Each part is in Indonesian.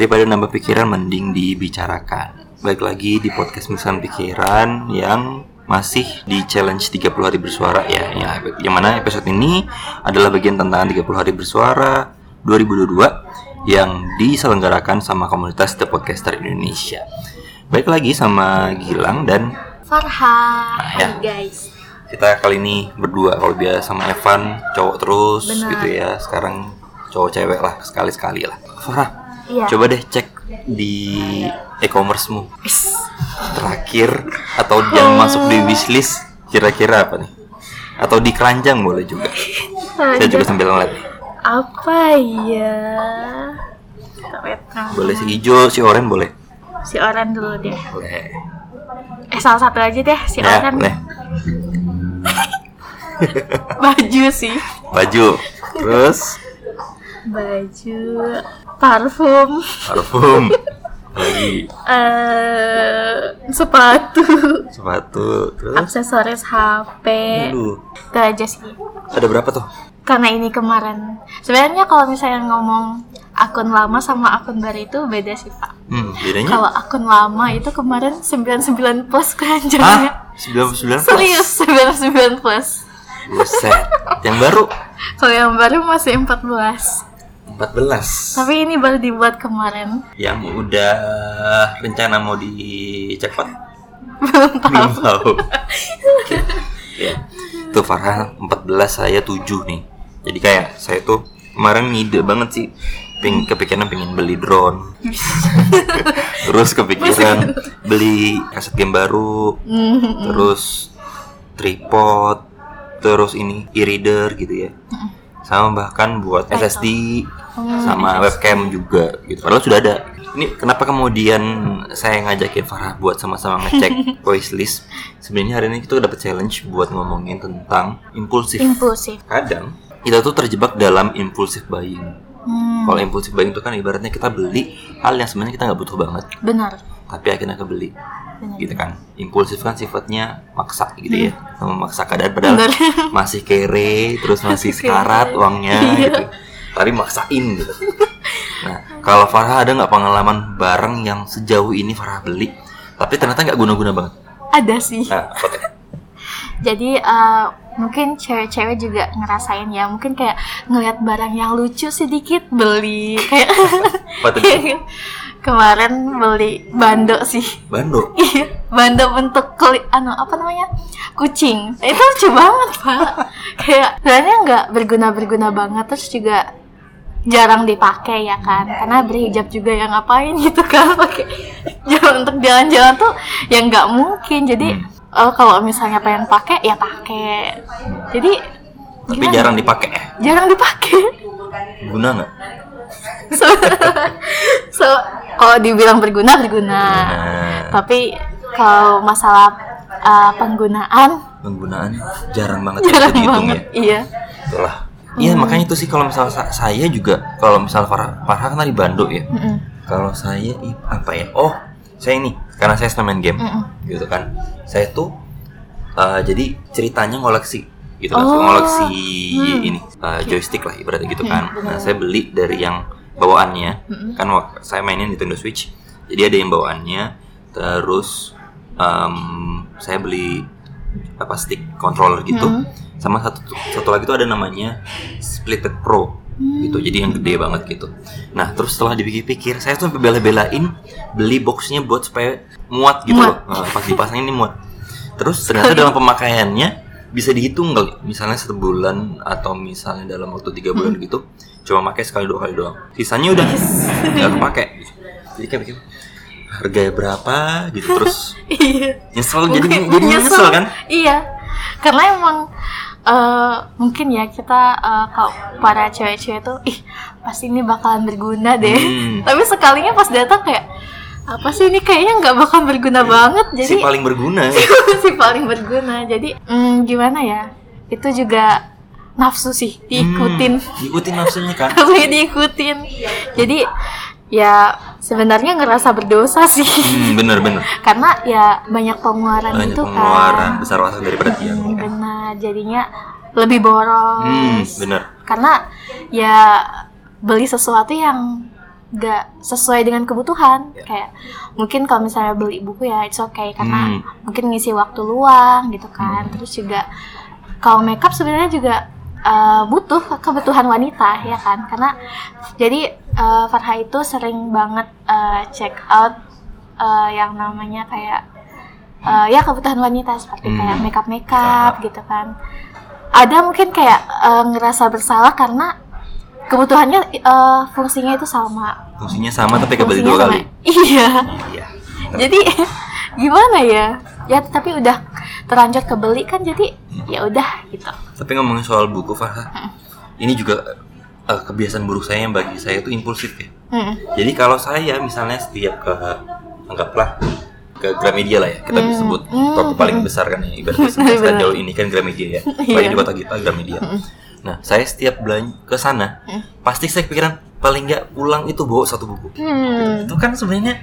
daripada nambah pikiran mending dibicarakan. Baik lagi di podcast Misan Pikiran yang masih di challenge 30 hari bersuara ya, yang mana episode ini adalah bagian tentang 30 hari bersuara 2022 yang diselenggarakan sama komunitas The Podcaster Indonesia. Baik lagi sama Gilang dan Farah. Nah, ya. Hi guys. Kita kali ini berdua, kalau biasa sama Evan cowok terus. Bener. Gitu ya. Sekarang cowok cewek lah, sekali-sekali lah. Farah, ya. Coba deh cek di e-commerce-mu terakhir atau yang masuk di wishlist kira-kira apa nih? Atau di keranjang boleh juga. Saya juga sambil ngeliat. Apa ya? Boleh si hijau, si oranye boleh. Si oranye dulu deh. Boleh. Salah satu aja deh, si oranye. Boleh. Baju sih. Baju. Terus baju, parfum. Lagi. Sepatu. Terus aksesoris HP. Itu aja sih. Ada berapa tuh? Karena ini kemarin. Sebenarnya kalau misalnya ngomong akun lama sama akun baru itu beda sih, Pak. Bedanya? Kalau akun lama itu kemarin 99 plus keranjangnya. Hah? 99 plus? Serius, 99 plus. Buset. Yang baru? Kalau yang baru masih 14. Tapi ini baru dibuat kemarin. Yang udah rencana mau dicekpot? Belum tahu. Okay. Yeah. Tuh Farah 14, saya 7 nih. Jadi kayak saya tuh kemarin ngide banget sih. Kepikiran pengen beli drone. Terus kepikiran beli kaset game baru. Terus tripod. Terus ini e-reader gitu ya. Sama bahkan buat SSD. Sama webcam juga gitu. Padahal sudah ada. Ini kenapa kemudian saya ngajakin Farah buat sama-sama ngecek voice list. Sebenarnya hari ini kita dapat challenge buat ngomongin tentang impulsif. Kadang kita tuh terjebak dalam impulsif buying. Kalau impulsif buying itu kan ibaratnya kita beli hal yang sebenarnya kita nggak butuh banget. Benar. Tapi akhirnya kebeli. Benar. Gitu kan. Impulsif kan sifatnya maksa gitu ya. Memaksa keadaan padahal. Benar. Masih kere, terus masih sekarat uangnya gitu. Tapi maksain gitu. Nah, kalau Farah ada nggak pengalaman barang yang sejauh ini Farah beli tapi ternyata nggak guna-guna banget? Ada sih. Nah, jadi mungkin cewek-cewek juga ngerasain ya. Mungkin kayak ngelihat barang yang lucu sedikit beli. Kayak kemarin beli bando sih. Bando? Iya, bando bentuk kucing. Itu lucu banget, Pak. Kayak sebenarnya nggak berguna banget, terus juga jarang dipakai ya kan. Karena berhijab juga yang ngapain gitu kan, pakai jalan untuk jalan-jalan tuh ya nggak mungkin. Jadi kalau misalnya pengen pakai ya pakai. Jadi tapi jarang dipakai. Jarang dipakai. Guna nggak? So kalau dibilang berguna. Tapi kalau masalah penggunaan jarang banget. Jarang banget. Ya. Iya. Itulah. Iya makanya itu sih kalau misal saya juga kalau misal Farah kan tadi Bandung ya. Kalau saya apa ya? Oh saya ini karena saya senang main game gitu kan. Saya tuh jadi ceritanya ngoleksi gitu kan. Ngoleksi ini joystick lah ibaratnya gitu kan. Nah saya beli dari yang bawaannya kan. Saya mainin Nintendo Switch, jadi ada yang bawaannya. Terus saya beli apa stick controller gitu. Sama satu lagi tuh ada namanya Splitted Pro gitu, jadi yang gede banget gitu. Nah terus setelah dipikir-pikir saya tuh bela-belain beli boxnya buat supaya muat gitu loh. Nah, pas dipasangin ini muat. Terus ternyata dalam pemakaiannya bisa dihitung kali, misalnya sebulan atau misalnya dalam waktu 3 bulan gitu, cuma pakai sekali 2 kali doang, sisanya udah nggak kepake. Jadi kayak begini harganya berapa gitu terus. Nyesel. Jadi nyesel kan. Iya karena emang mungkin ya kita kalau para cewek-cewek tuh pasti ini bakalan berguna deh. Tapi sekalinya pas datang kayak apa sih ini kayaknya nggak bakal berguna banget. Jadi si paling berguna. Jadi gimana ya, itu juga nafsu sih diikutin nafsunya kan. Diikutin. Jadi ya sebenarnya ngerasa berdosa sih. Bener. Karena ya banyak pengeluaran itu kan. Pengeluaran besar asal dari perhatian. Benar, jadinya lebih boros. Bener. Karena ya beli sesuatu yang gak sesuai dengan kebutuhan. Kayak mungkin kalau misalnya beli buku ya it's okay karena mungkin ngisi waktu luang gitu kan. Terus juga kalau makeup sebenarnya juga butuh kebutuhan wanita ya kan. Karena jadi Farha itu sering banget check out yang namanya kayak ya kebutuhan wanita seperti kayak makeup gitu kan. Ada mungkin kayak ngerasa bersalah karena kebutuhannya fungsinya itu sama. Fungsinya sama tapi kebeli dua kali. Iya. Jadi gimana ya? Ya tapi udah terlanjur kebeli kan jadi ya udah gitu. Tapi ngomongin soal buku Farah, ini juga kebiasaan buruk saya yang bagi saya itu impulsif ya. Jadi kalau saya misalnya setiap ke anggaplah ke Gramedia lah ya, kita bisa sebut toko paling besar kan ya, ibaratnya sejauh ini kan Gramedia ya, banyak di kota kita Gramedia. Nah, saya setiap belanja ke sana, pasti saya kepikiran paling nggak pulang itu bawa satu buku. Itu kan sebenarnya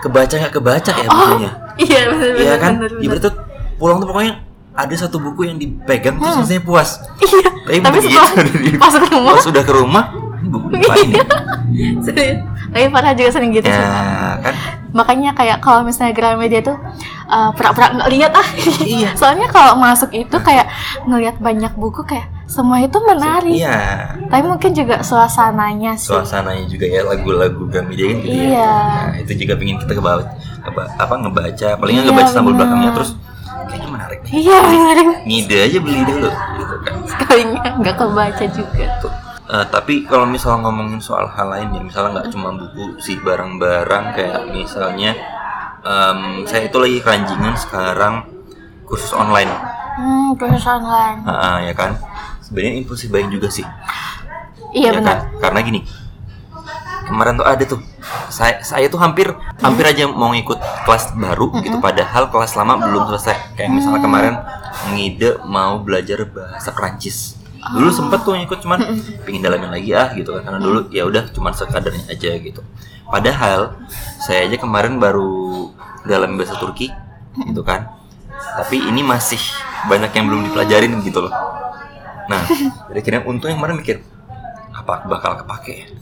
kebaca nggak kebaca ya bukunya. Iya benar. Iya kan. Ibaratnya pulang tuh pokoknya ada satu buku yang dipegang terus rasanya puas. Iya. Tapi setelah pas sudah ke rumah, ini buku dipain. Tapi Farah juga sering gitu. Ya kan. Makanya kayak kalau misalnya Gramedia tuh pura-pura nggak lihat Iya. Soalnya kalau masuk itu kayak ngelihat banyak buku kayak semua itu menarik. Iya. Tapi mungkin juga suasananya sih. Suasananya juga ya, lagu-lagu Gramedia kan gitu. Iya. Ya. Nah, itu juga pengen kita ngebaca, palingnya ngebaca sampul belakangnya terus kayaknya menarik nih. Iya, menarik. Ngide aja beli dulu gitu kan. Sekalinya nggak kebaca juga tuh. Tapi kalau misalnya ngomongin soal hal lain ya, misalnya nggak cuma buku sih, barang-barang kayak misalnya saya itu lagi keranjingan sekarang kursus online. Kursus online. Ya kan. Sebenarnya impulsif buying juga sih. Iya ya, benar. Kan? Karena gini, kemarin tuh ada tuh, saya tuh hampir aja mau ngikut kelas baru gitu, padahal kelas lama belum selesai. Kayak misalnya kemarin ngide mau belajar bahasa Perancis. Dulu sempet tuh ngikut cuman pengen dalamin lagi gitu kan, karena dulu ya udah cuman sekadarnya aja gitu. Padahal saya aja kemarin baru dalam bahasa Turki gitu kan, tapi ini masih banyak yang belum dipelajarin gitu loh. Nah akhirnya untung yang kemarin mikir apa bakal kepake.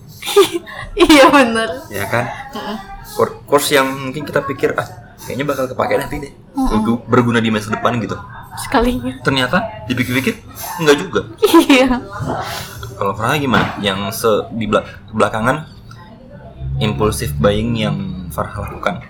Iya benar. Ya kan, course yang mungkin kita pikir kayaknya bakal kepake nanti deh, berguna di masa depan gitu. Sekalinya. Ternyata dipikir-pikir enggak juga. Iya. Kalau Farah gimana? Yang di belakangan impulsif buying yang Farah lakukan?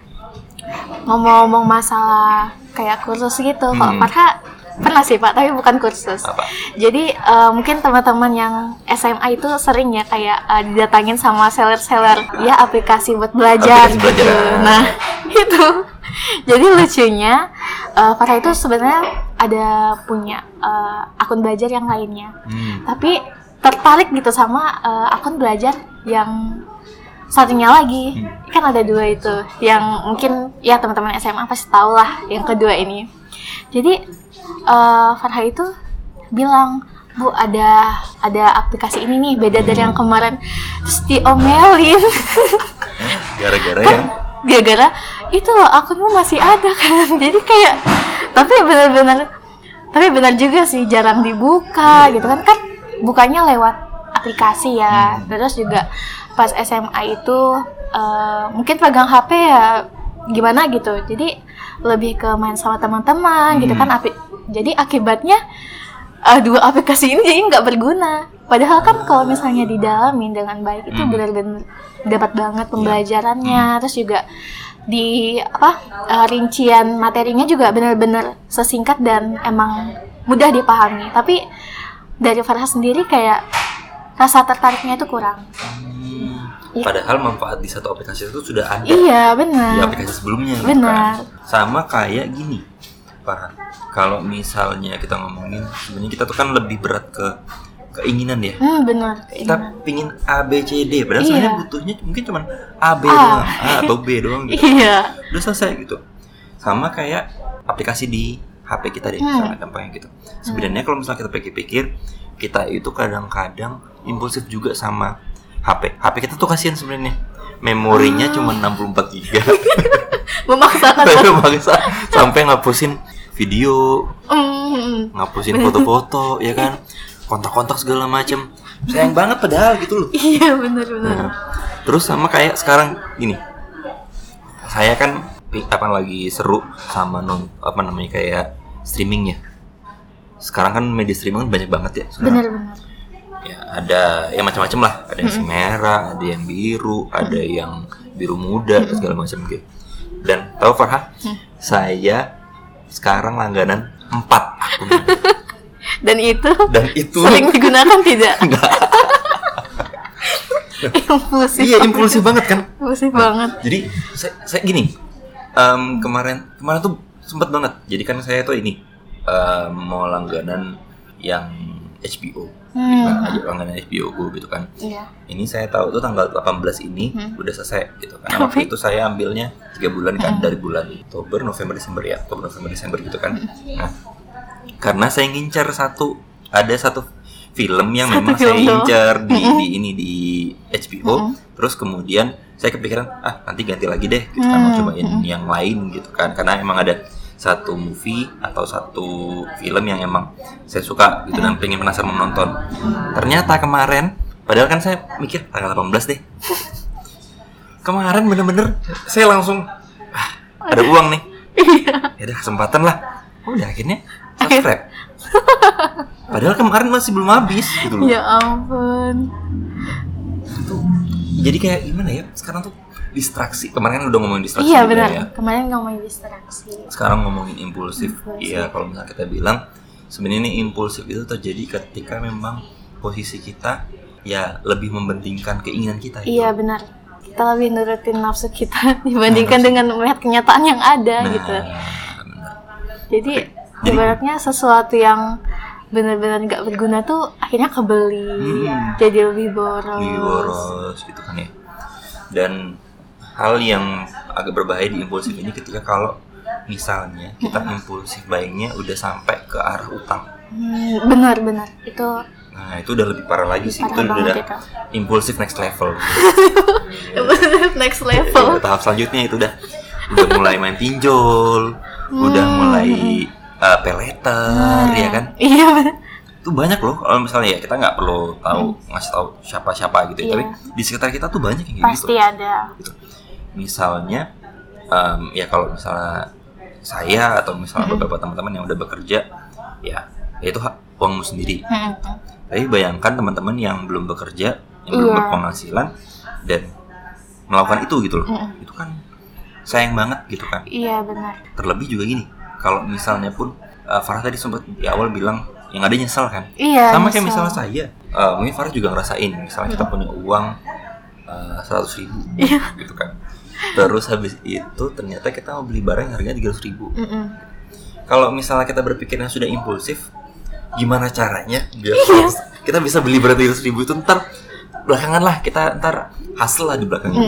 Ngomong-ngomong masalah kayak kursus gitu, kok Farah pernah sih Pak, tapi bukan kursus. Apa? Jadi mungkin teman-teman yang SMA itu sering ya kayak didatangin sama seller-seller ya aplikasi buat belajar gitu. Nah, itu. Jadi lucunya Farah itu sebenarnya ada punya akun belajar yang lainnya. Tapi tertarik gitu sama akun belajar yang satunya lagi. Kan ada dua itu. Yang mungkin ya teman-teman SMA pasti tahu lah yang kedua ini. Jadi Farah itu bilang, "Bu, ada aplikasi ini nih beda dari yang kemarin." Terus diomelin. Gara-gara kan, gara-gara itu loh akunmu masih ada kan. Jadi kayak tapi benar juga sih jarang dibuka gitu kan. Kan bukanya lewat aplikasi ya. Terus juga pas SMA itu mungkin pegang HP ya gimana gitu. Jadi lebih ke main sama teman-teman gitu kan. Jadi akibatnya dua aplikasi ini jadi nggak berguna. Padahal kan kalau misalnya didalamin dengan baik itu benar-benar dapat banget pembelajarannya. Terus juga di rincian materinya juga benar-benar sesingkat dan emang mudah dipahami. Tapi dari Farah sendiri kayak rasa tertariknya itu kurang. Padahal manfaat di satu aplikasi itu sudah ada. Iya, benar. Di aplikasi sebelumnya. Benar. Kan? Sama kayak gini, Farah. Kalau misalnya kita ngomongin, sebenarnya kita tuh kan lebih berat ke keinginan ya. Benar. Kita pingin A B C D, padahal sebenarnya butuhnya mungkin cuma doang, A atau B doang gitu. Iya. Udah selesai gitu. Sama kayak aplikasi di HP kita deh, sama gampangnya gitu. Sebenarnya kalau misalnya kita pikir-pikir, kita itu kadang-kadang impulsif juga sama HP kita tuh kasihan sebenarnya. Memorinya cuma 64 GB. Memaksa sampai ngapusin video, ngapusin foto-foto ya kan. kontak-kontak segala macem. Sayang banget padahal gitu loh. Iya benar-benar. Terus sama kayak sekarang gini, saya kan apa lagi seru sama kayak streamingnya. Sekarang kan media streaming banyak banget ya. Benar-benar. Ya ada yang macam-macam lah, ada yang merah, ada yang biru, ada yang biru muda segala macam gitu. Dan tahu Farah, saya sekarang langganan 4 akun. Dan itu sering digunakan tidak? Enggak. Impulsif. Iya, impulsif banget kan? Impulsif banget. Jadi saya gini, kemarin tuh sempet banget. Jadi kan saya tuh mau langganan yang HBO. Jadi aja langganan HBO gue gitu kan. Iya. Ini saya tahu tuh tanggal 18 ini udah selesai gitu kan. Waktu itu saya ambilnya 3 bulan kan, dari bulan Oktober, November, Desember ya. Oktober, November, Desember gitu kan. Nah, karena saya ngincar ada satu film yang memang saya incar di HBO, terus kemudian saya kepikiran nanti ganti lagi deh, kita mau cobain yang lain gitu kan, karena emang ada satu movie atau satu film yang emang saya suka gitu dan pengen penasaran menonton. Ternyata kemarin, padahal kan saya mikir tanggal 18 deh. Kemarin bener-bener saya langsung ada uang nih, ya ada kesempatan lah. Udah akhirnya subscribe. Padahal kemarin masih belum habis gitu loh. Ya ampun. Tuh, jadi kayak gimana ya? Sekarang tuh distraksi. Kemarin kan udah ngomongin distraksi. Iya benar. Ya. Kemarin ngomongin distraksi. Sekarang ngomongin impulsif. Iya, kalau misalnya kita bilang sebenarnya impulsif itu terjadi ketika memang posisi kita ya lebih mementingkan keinginan kita. Iya benar. Kita lebih nurutin nafsu kita dibandingkan dengan melihat kenyataan yang ada gitu. Jadi ibaratnya sesuatu yang benar-benar nggak berguna tuh akhirnya kebeli, jadi lebih boros. Lebih boros gitu kan ya. Dan hal yang agak berbahaya di impulsif ini ketika kalau misalnya kita impulsif buyingnya udah sampai ke arah utang. Benar-benar itu. Nah itu udah lebih parah lagi sih, parah itu udah impulsif next level. Impulsif next level. Tahap selanjutnya itu udah mulai main pinjol. Udah mulai peleter, ya kan? Iya benar. Itu banyak loh, kalau misalnya ya kita nggak perlu ngasih tahu siapa-siapa gitu, tapi di sekitar kita tuh banyak yang gitu. Pasti ada. Gitu. Misalnya, ya kalau misalnya saya atau misalnya beberapa teman-teman yang udah bekerja, ya itu uangmu sendiri. Tapi bayangkan teman-teman yang belum bekerja, yang belum berpenghasilan dan melakukan itu gitu loh, itu kan sayang banget gitu kan. Iya benar. Terlebih juga gini, kalau misalnya pun Farah tadi sempat di awal bilang yang ada nyesel kan. Iya. Sama nyesel. Kayak misalnya saya, mungkin Farah juga ngerasain. Misalnya kita punya uang 100.000 gitu kan. Terus habis itu ternyata kita mau beli barang yang harganya 300.000. Kalau misalnya kita berpikirnya sudah impulsif, gimana caranya biar kita bisa beli barang 300.000 itu ntar belakangan lah, kita ntar hasil lah di belakang gitu.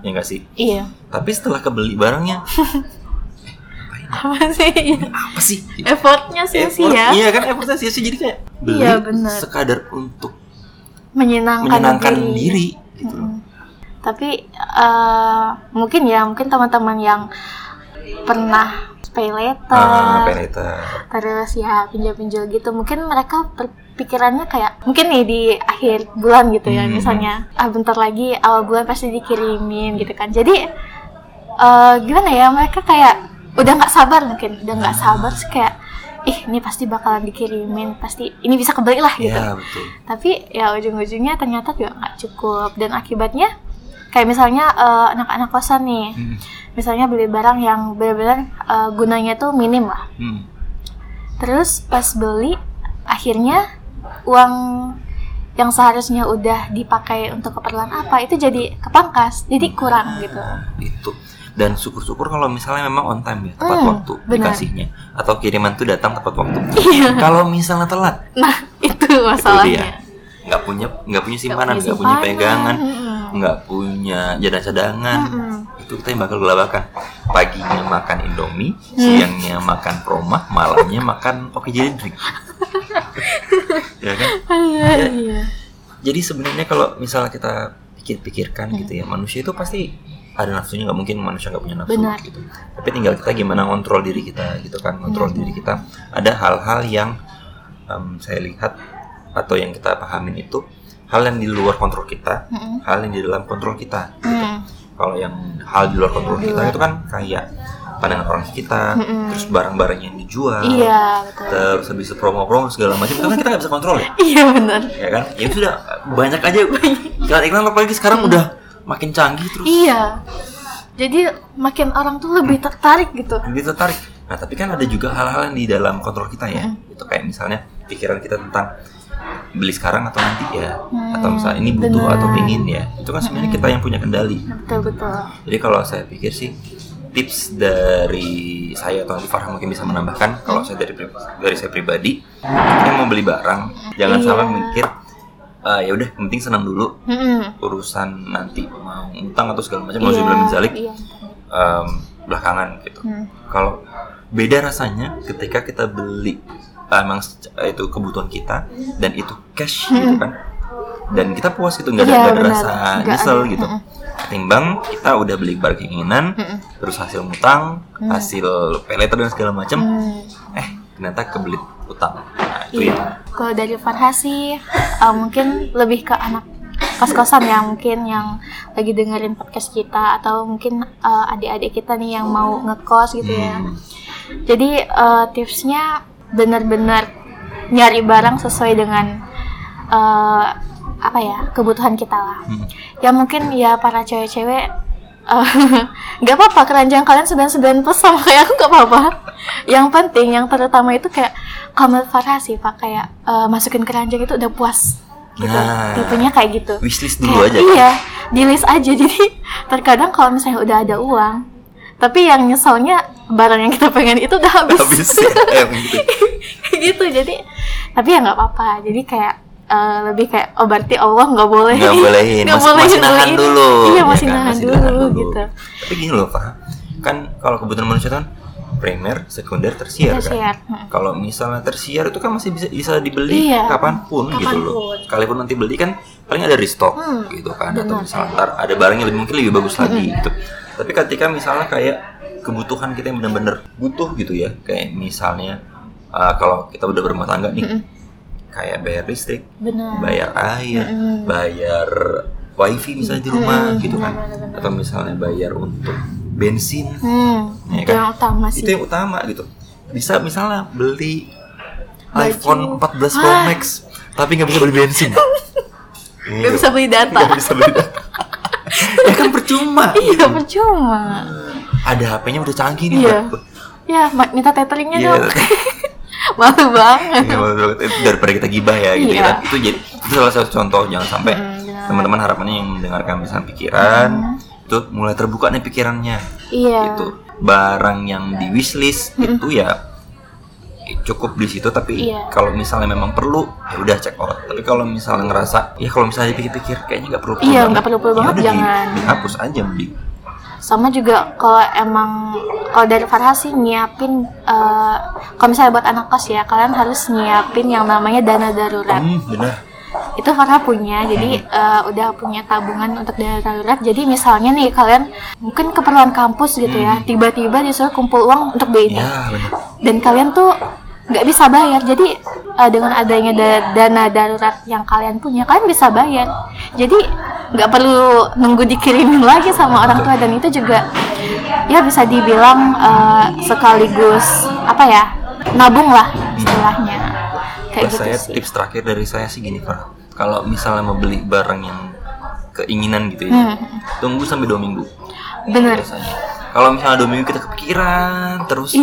Ya enggak sih? Iya. Tapi setelah kebeli barangnya apa sih? Effortnya sia-sia. Iya kan, effortnya sia-sia, jadi kayak beli sekadar untuk menyenangkan diri gitu. Tapi mungkin teman-teman yang pernah pay later. Terus ya pinjol-pinjol gitu, mungkin mereka pikirannya kayak mungkin nih di akhir bulan gitu ya, misalnya bentar lagi awal bulan pasti dikirimin gitu kan. Jadi gimana ya, mereka kayak udah nggak sabar sih, kayak ini pasti bakalan dikirimin, pasti ini bisa kebeli lah gitu. Ya, betul. Tapi ya ujung-ujungnya ternyata juga nggak cukup, dan akibatnya kayak misalnya anak-anak kosan nih, misalnya beli barang yang benar-benar gunanya tuh minim lah. Terus pas beli, akhirnya uang yang seharusnya udah dipakai untuk keperluan apa itu jadi kepangkas, jadi kurang gitu. Itu. Dan syukur-syukur kalau misalnya memang on time ya, tepat waktu dikasihnya, atau kiriman tuh datang tepat waktu. Kalau misalnya telat, nah itu masalahnya. Nggak punya simpanan, nggak punya pegangan. Nggak punya cadangan, itu kita yang bakal gelabakan. Paginya makan Indomie, siangnya makan Promah, malamnya makan Oke Jadi Drink. Ya kan? Iya. Jadi sebenarnya kalau misalnya kita pikir-pikirkan gitu ya, manusia itu pasti ada nafsunya, nggak mungkin manusia nggak punya nafsu. Benar. Gitu. Tapi tinggal kita gimana kontrol diri kita gitu kan, kontrol diri kita. Ada hal-hal yang saya lihat atau yang kita pahamin itu hal yang di luar kontrol kita, hal yang di dalam kontrol kita gitu. Kalau yang hal di luar kontrol kita itu kan kayak pandangan orang kita, terus barang-barang yang dijual, iya, terus habis promo-promo segala macam, itu kan kita nggak bisa kontrol ya. Iya benar. Ya kan, ya sudah banyak aja. Iklan iklan apalagi sekarang udah makin canggih terus. Iya. Jadi makin orang tuh lebih tertarik gitu. Lebih tertarik. Nah tapi kan ada juga hal-hal yang di dalam kontrol kita ya. Itu kayak misalnya pikiran kita tentang beli sekarang atau nanti ya, atau misalnya ini butuh atau pingin ya. Itu kan sebenarnya kita yang punya kendali. Betul. Jadi kalau saya pikir sih, tips dari saya atau Farah mungkin bisa menambahkan. Kalau saya dari saya pribadi, saya mau beli barang, jangan salah mikir ya udah penting senang dulu, urusan nanti mau utang atau segala macam mau jualan zalik belakangan gitu. Kalau beda rasanya ketika kita beli emang itu kebutuhan kita dan itu cash gitu kan, dan kita puas gitu, nggak ada rasa nyesel gitu. Ketimbang kita udah beli barang keinginan, terus hasil utang, hasil peleter dan segala macam, ternyata kebelit utang. Nah, itu ya. Kalau dari Farha sih, mungkin lebih ke anak kos-kosan ya, mungkin yang lagi dengerin podcast kita atau mungkin adik-adik kita nih yang mau ngekos gitu ya. Jadi tipsnya benar-benar nyari barang sesuai dengan apa ya, kebutuhan kita lah. Ya mungkin ya para cewek-cewek gak apa-apa keranjang kalian sedan-sedan plus sama kayak aku, gak apa-apa. Yang penting, yang terutama itu kayak Kamal Farah sih Pak, kayak masukin keranjang itu udah puas gitu, tipenya kayak gitu. Wishlist dulu kayak, aja iya, di list aja. Jadi terkadang kalau misalnya udah ada uang tapi yang nyeselnya barang yang kita pengen itu udah habis ya, gitu. Jadi tapi ya gak apa-apa, jadi kayak lebih kayak, oh berarti Allah nggak boleh, nggak bolehin, masih nahan dulu, iya masih nahan dulu gitu. Tapi gini loh Pak, kan kalau kebutuhan manusia kan primer, sekunder, tersier kan. Kalau misalnya tersier itu kan masih bisa dibeli kapanpun gitu loh. Kalipun nanti beli kan paling ada restock gitu kan, atau misalnya ada barangnya mungkin lebih bagus lagi gitu. Tapi ketika misalnya kayak kebutuhan kita yang benar-benar butuh gitu ya, kayak misalnya kalau kita udah berumah tangga nih. Kayak bayar listrik, bayar air, bayar wifi misalnya di rumah gitu kan, atau misalnya bayar untuk bensin, ya kan? Itu yang utama sih. Itu yang utama gitu. Bisa misalnya beli iPhone 14 Pro Max, tapi nggak bisa beli bensin, nggak bisa beli data, ya kan percuma. Iya gitu. Percuma. Ada HP-nya udah canggih nih. Iya, minta tetheringnya dong. Malu banget. Itu daripada kita gibah ya gitu ya. Itu jadi itu salah satu contoh. Jangan sampai teman-teman harapannya yang mendengarkan misalnya pikiran itu mulai terbuka nih pikirannya. Itu barang yang di wishlist itu ya cukup di situ, tapi kalau misalnya memang perlu ya udah check out. Tapi kalau misalnya ngerasa ya kalau misalnya dipikir-pikir kayaknya nggak perlu. Iya, nggak perlu banget, jangan. Dihapus aja mending. Sama juga kalau emang kalau dari Farha sih nyiapin kalau misalnya buat anak kos ya, kalian harus nyiapin yang namanya dana darurat. Benar. Itu Farha punya, jadi udah punya tabungan untuk dana darurat. Jadi misalnya nih kalian mungkin keperluan kampus gitu ya, tiba-tiba disuruh kumpul uang untuk BI. Ya, dan kalian tuh nggak bisa bayar. Jadi dengan adanya dana darurat yang kalian punya, kalian bisa bayar. Jadi nggak perlu nunggu dikirimin lagi sama orang tua, dan itu juga ya bisa dibilang sekaligus apa ya, nabung lah istilahnya. Kayak gitu saya sih. Tips terakhir dari saya sih gini Farah, kalau misalnya mau beli barang yang keinginan gitu ya, tunggu sampai 2 minggu. Bener. Kalau misalnya 2 minggu kita kepikiran terus,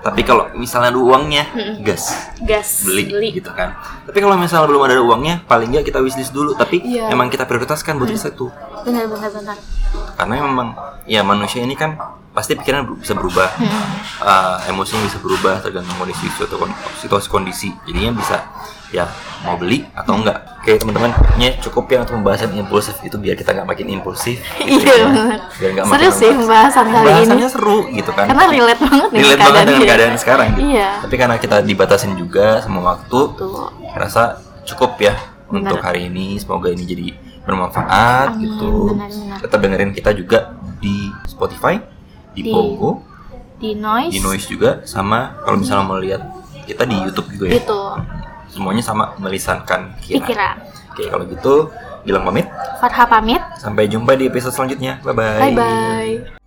tapi kalau misalnya ada uangnya, gas beli gitu kan. Tapi kalau misalnya belum ada uangnya, paling nggak kita wishlist dulu. Tapi memang kita prioritaskan buat satu. Benar. Karena memang ya manusia ini kan pasti pikiran bisa berubah, emosinya bisa berubah tergantung kondisi atau situasi kondisi. Jadinya bisa ya mau beli atau enggak. Oke teman-teman, ini cukup ya untuk pembahasan impulsif itu biar kita nggak makin impulsif. Gitu, iya benar. Seru sih pembahasan kali ini. Bahasannya seru gitu kan. Karena relate banget nih. Relate banget dengan keadaan sekarang gitu. Iya. Tapi karena kita dibatasin juga sama waktu, rasa cukup ya untuk hari ini. Semoga ini jadi bermanfaat. Amin, gitu. Benar. Tetap dengerin kita juga di Spotify, di Pogo, di Noise juga, sama kalau misalnya mau lihat kita di YouTube juga ya. Gitu. semuanya sama melisankan pikiran. Oke, kalau gitu Gilang pamit. Farha pamit. Sampai jumpa di episode selanjutnya. Bye-bye. Bye-bye.